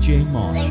DJ Monty.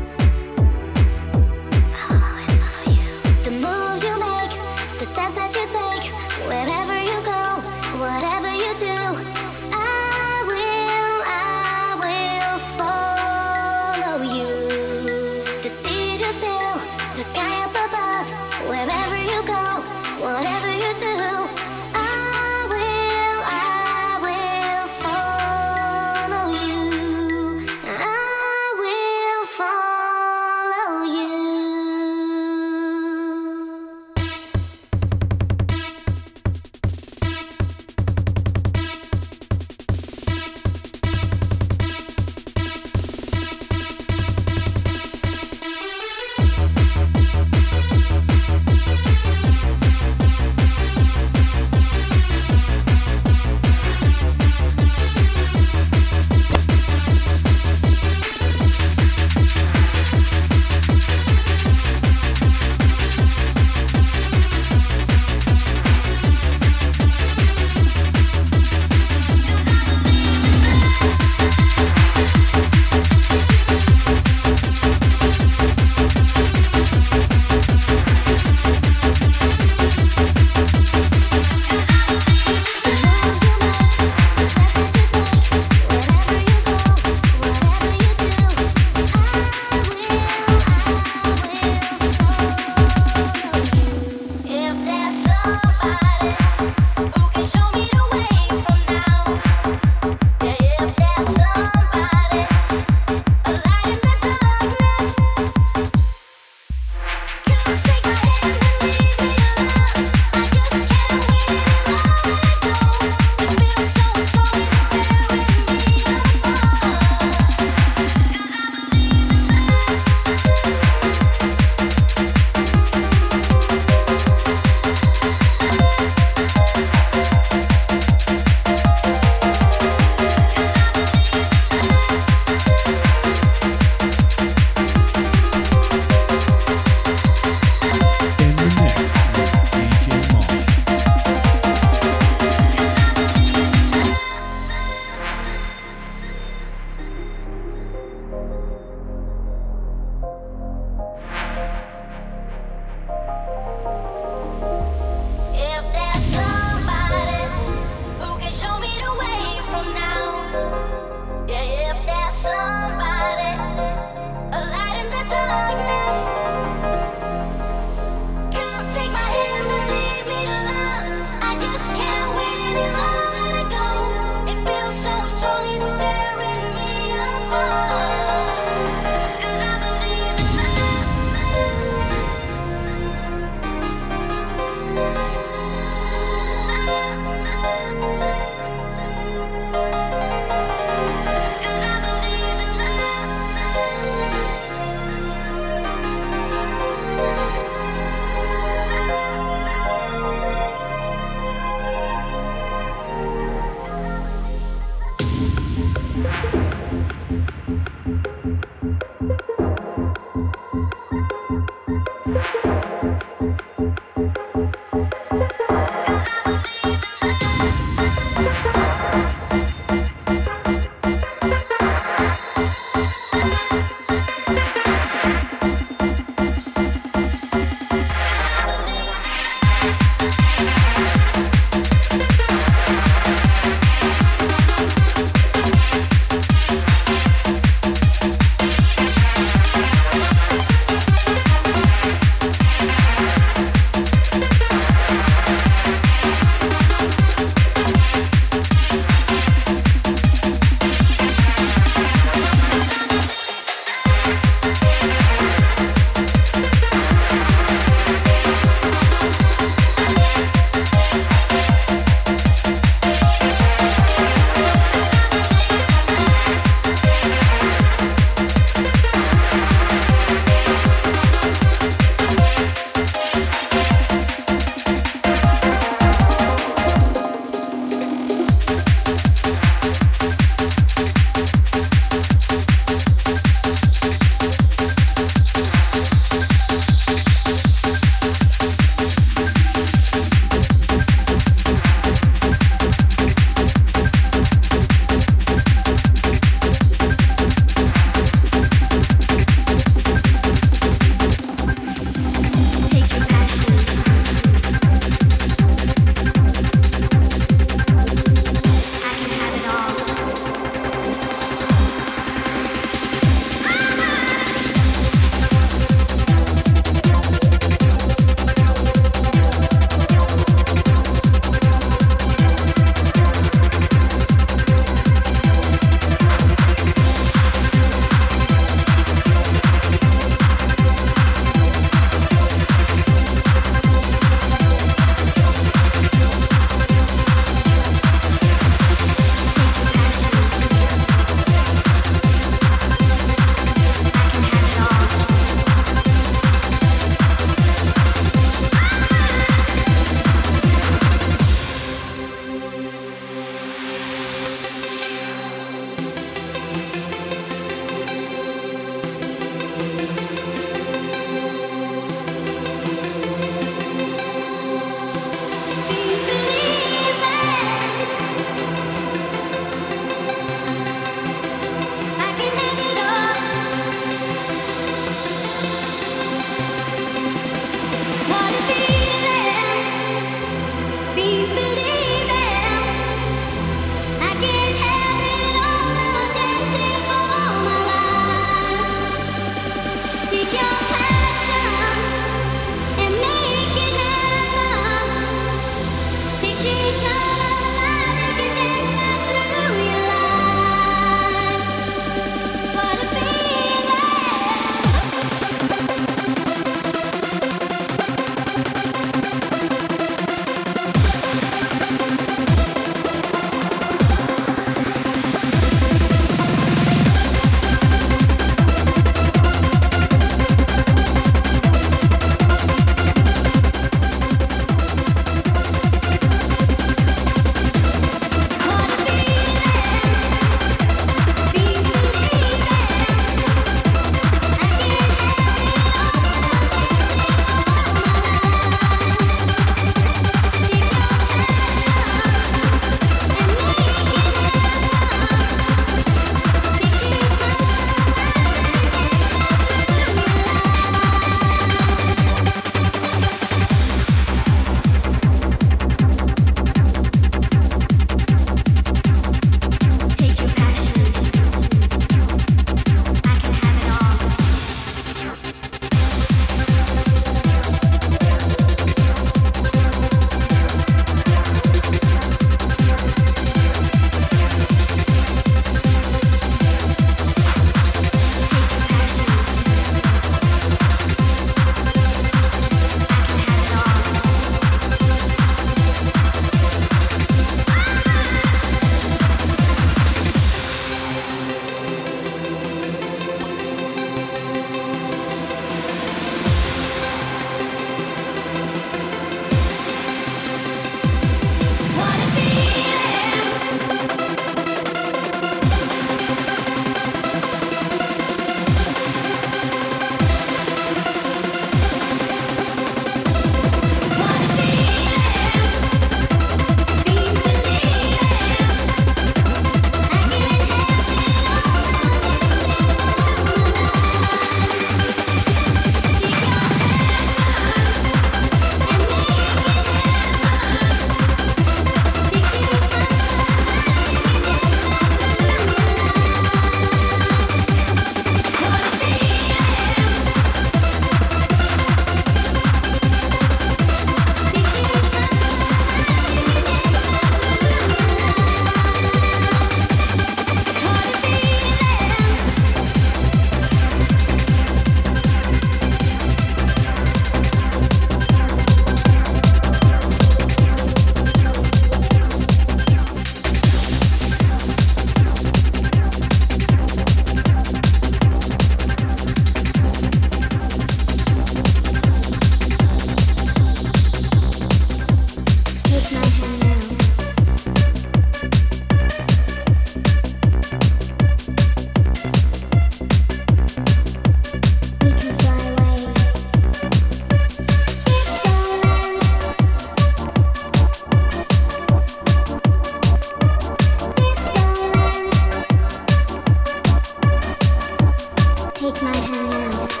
take my hand out.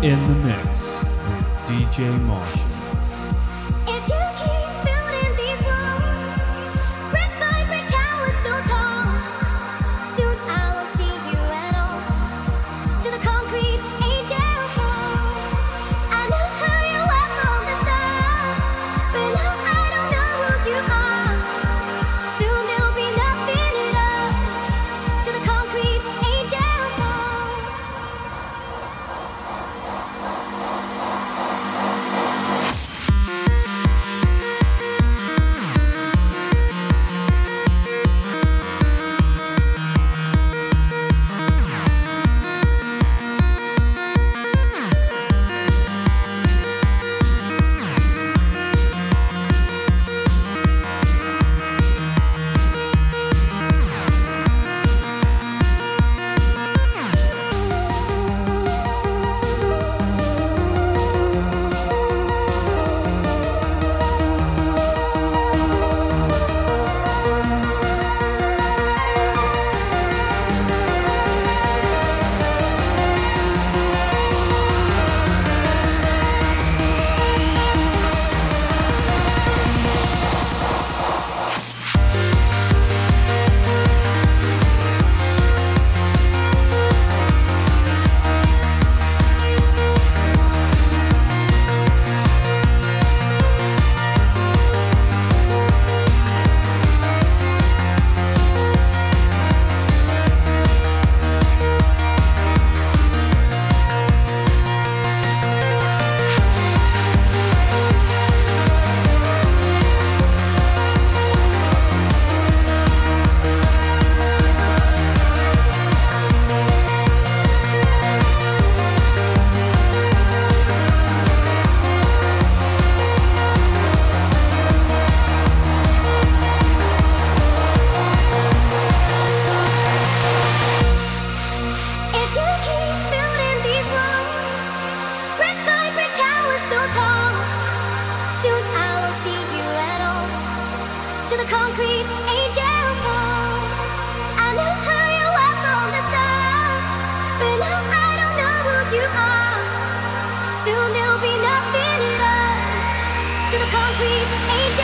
In the mix with DJ Marshall. Inside.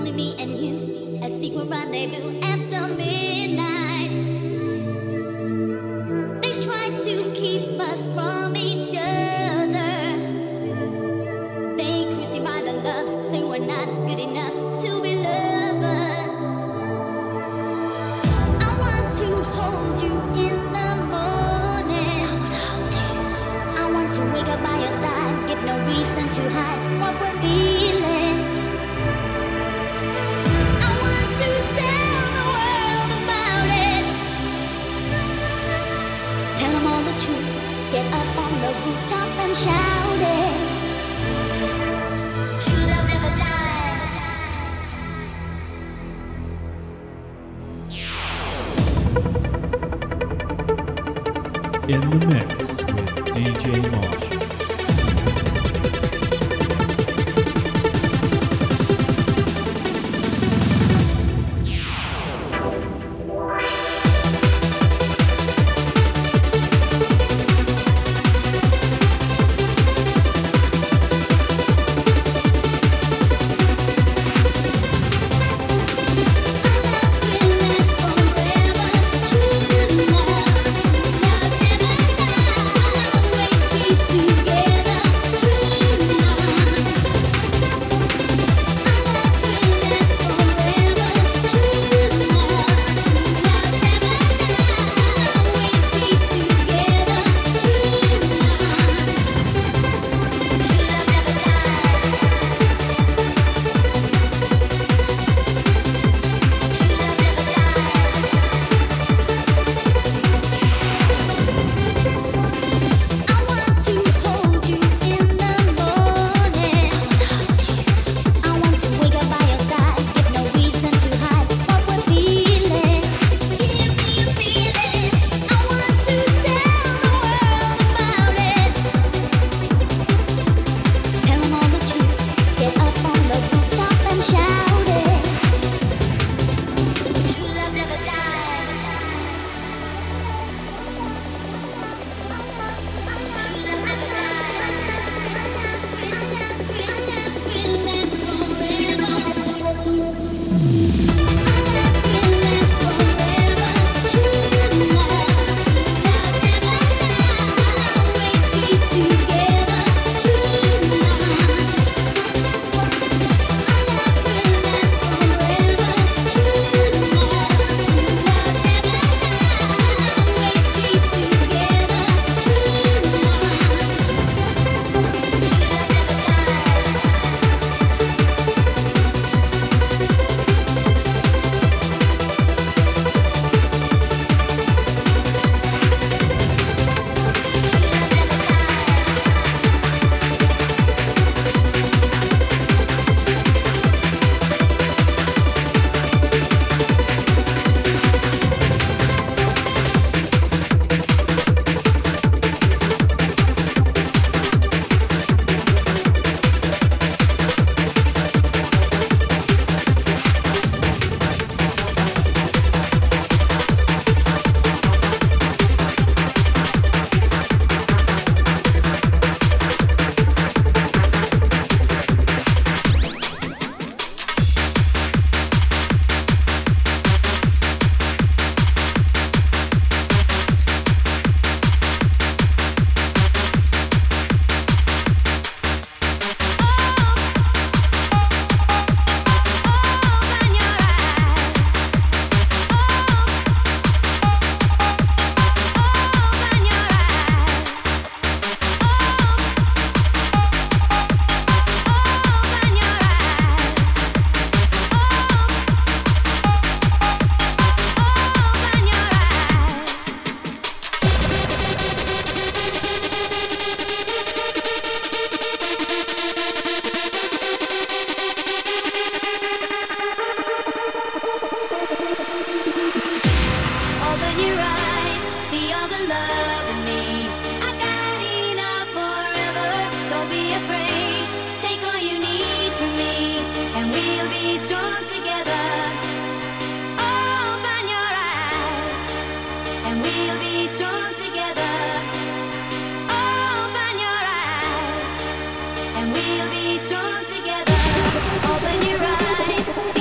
only me and you, a secret rendezvous after midnight. They tried to keep us from each other. They crucified the love, say we're not good enough to be lovers. I want to hold you in the morning. I want to wake up by your side, give no reason to hide what we're feeling. Get up on the rooftop and shout it. True love never dies. In the mix with DJ Marshall. We'll be strong together. Open your eyes.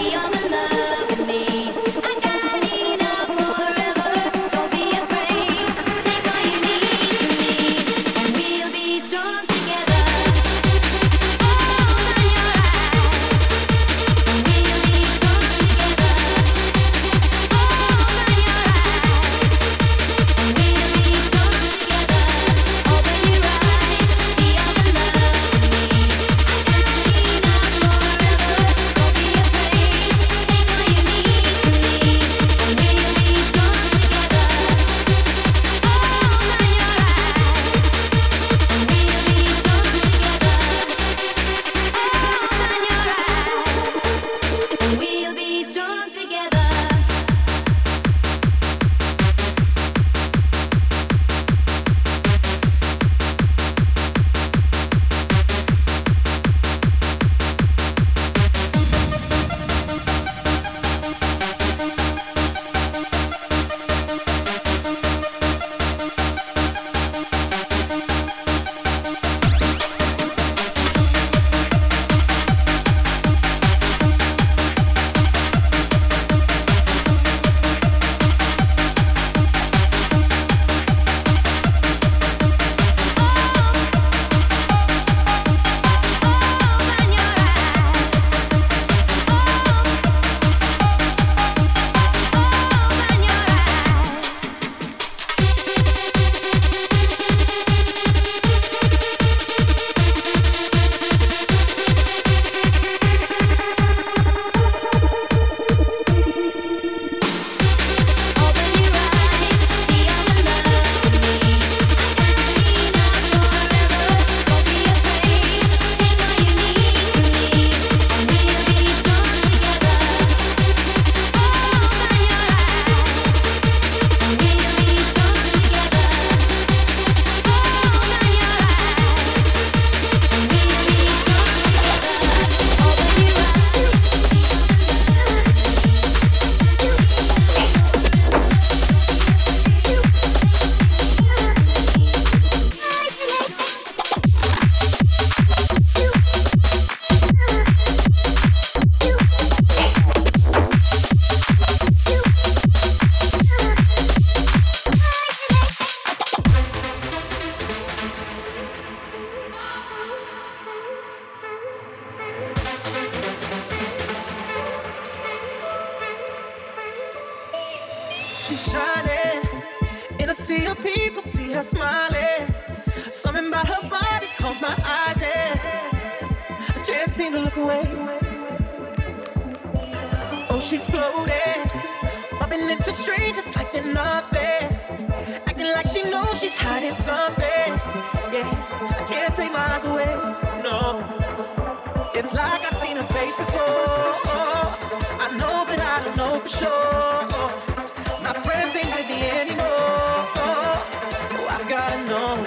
she's shining. And I see her people, see her smiling. Something about her body caught my eyes, and I can't seem to look away. Oh, she's floating, bumping into strangers like they're nothing, acting like she knows she's hiding something. Yeah, I can't take my eyes away, no. It's like I've seen her face before. I know, but I don't know for sure. My friends ain't with me anymore. Oh, I've gotta know.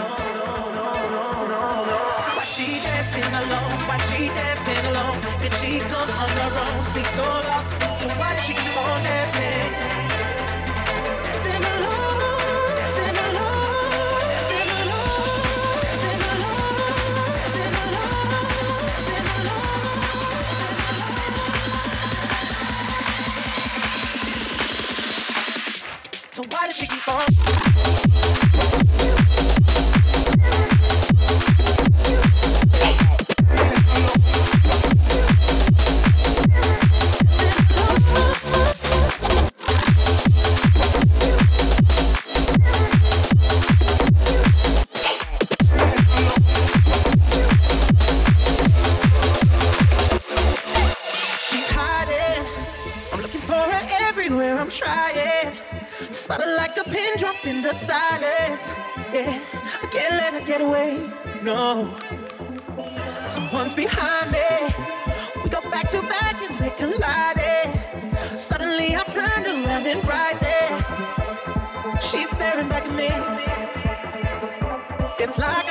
Alone, why she dancing alone? Did she come on her own? She's so lost, so why does she keep on dancing? Dancing alone, dancing alone, dancing alone, dancing alone, dancing alone, dancing alone. So why does she keep on? Silence, yeah, I can't let her get away, no. Someone's behind me, we go back to back and they collided. Suddenly I turned around and right there, she's staring back at me. It's like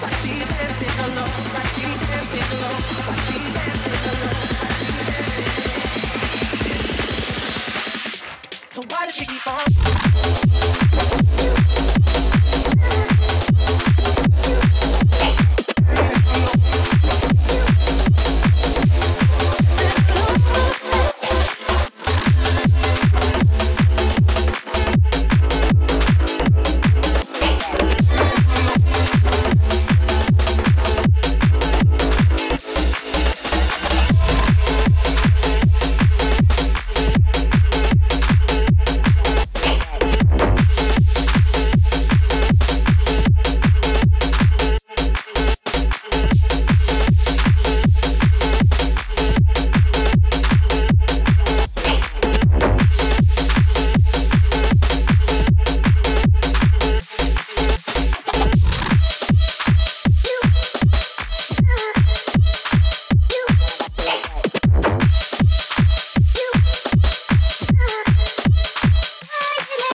Why she dancing alone? Why she dancing alone? Why she dancing alone? So why does she keep on?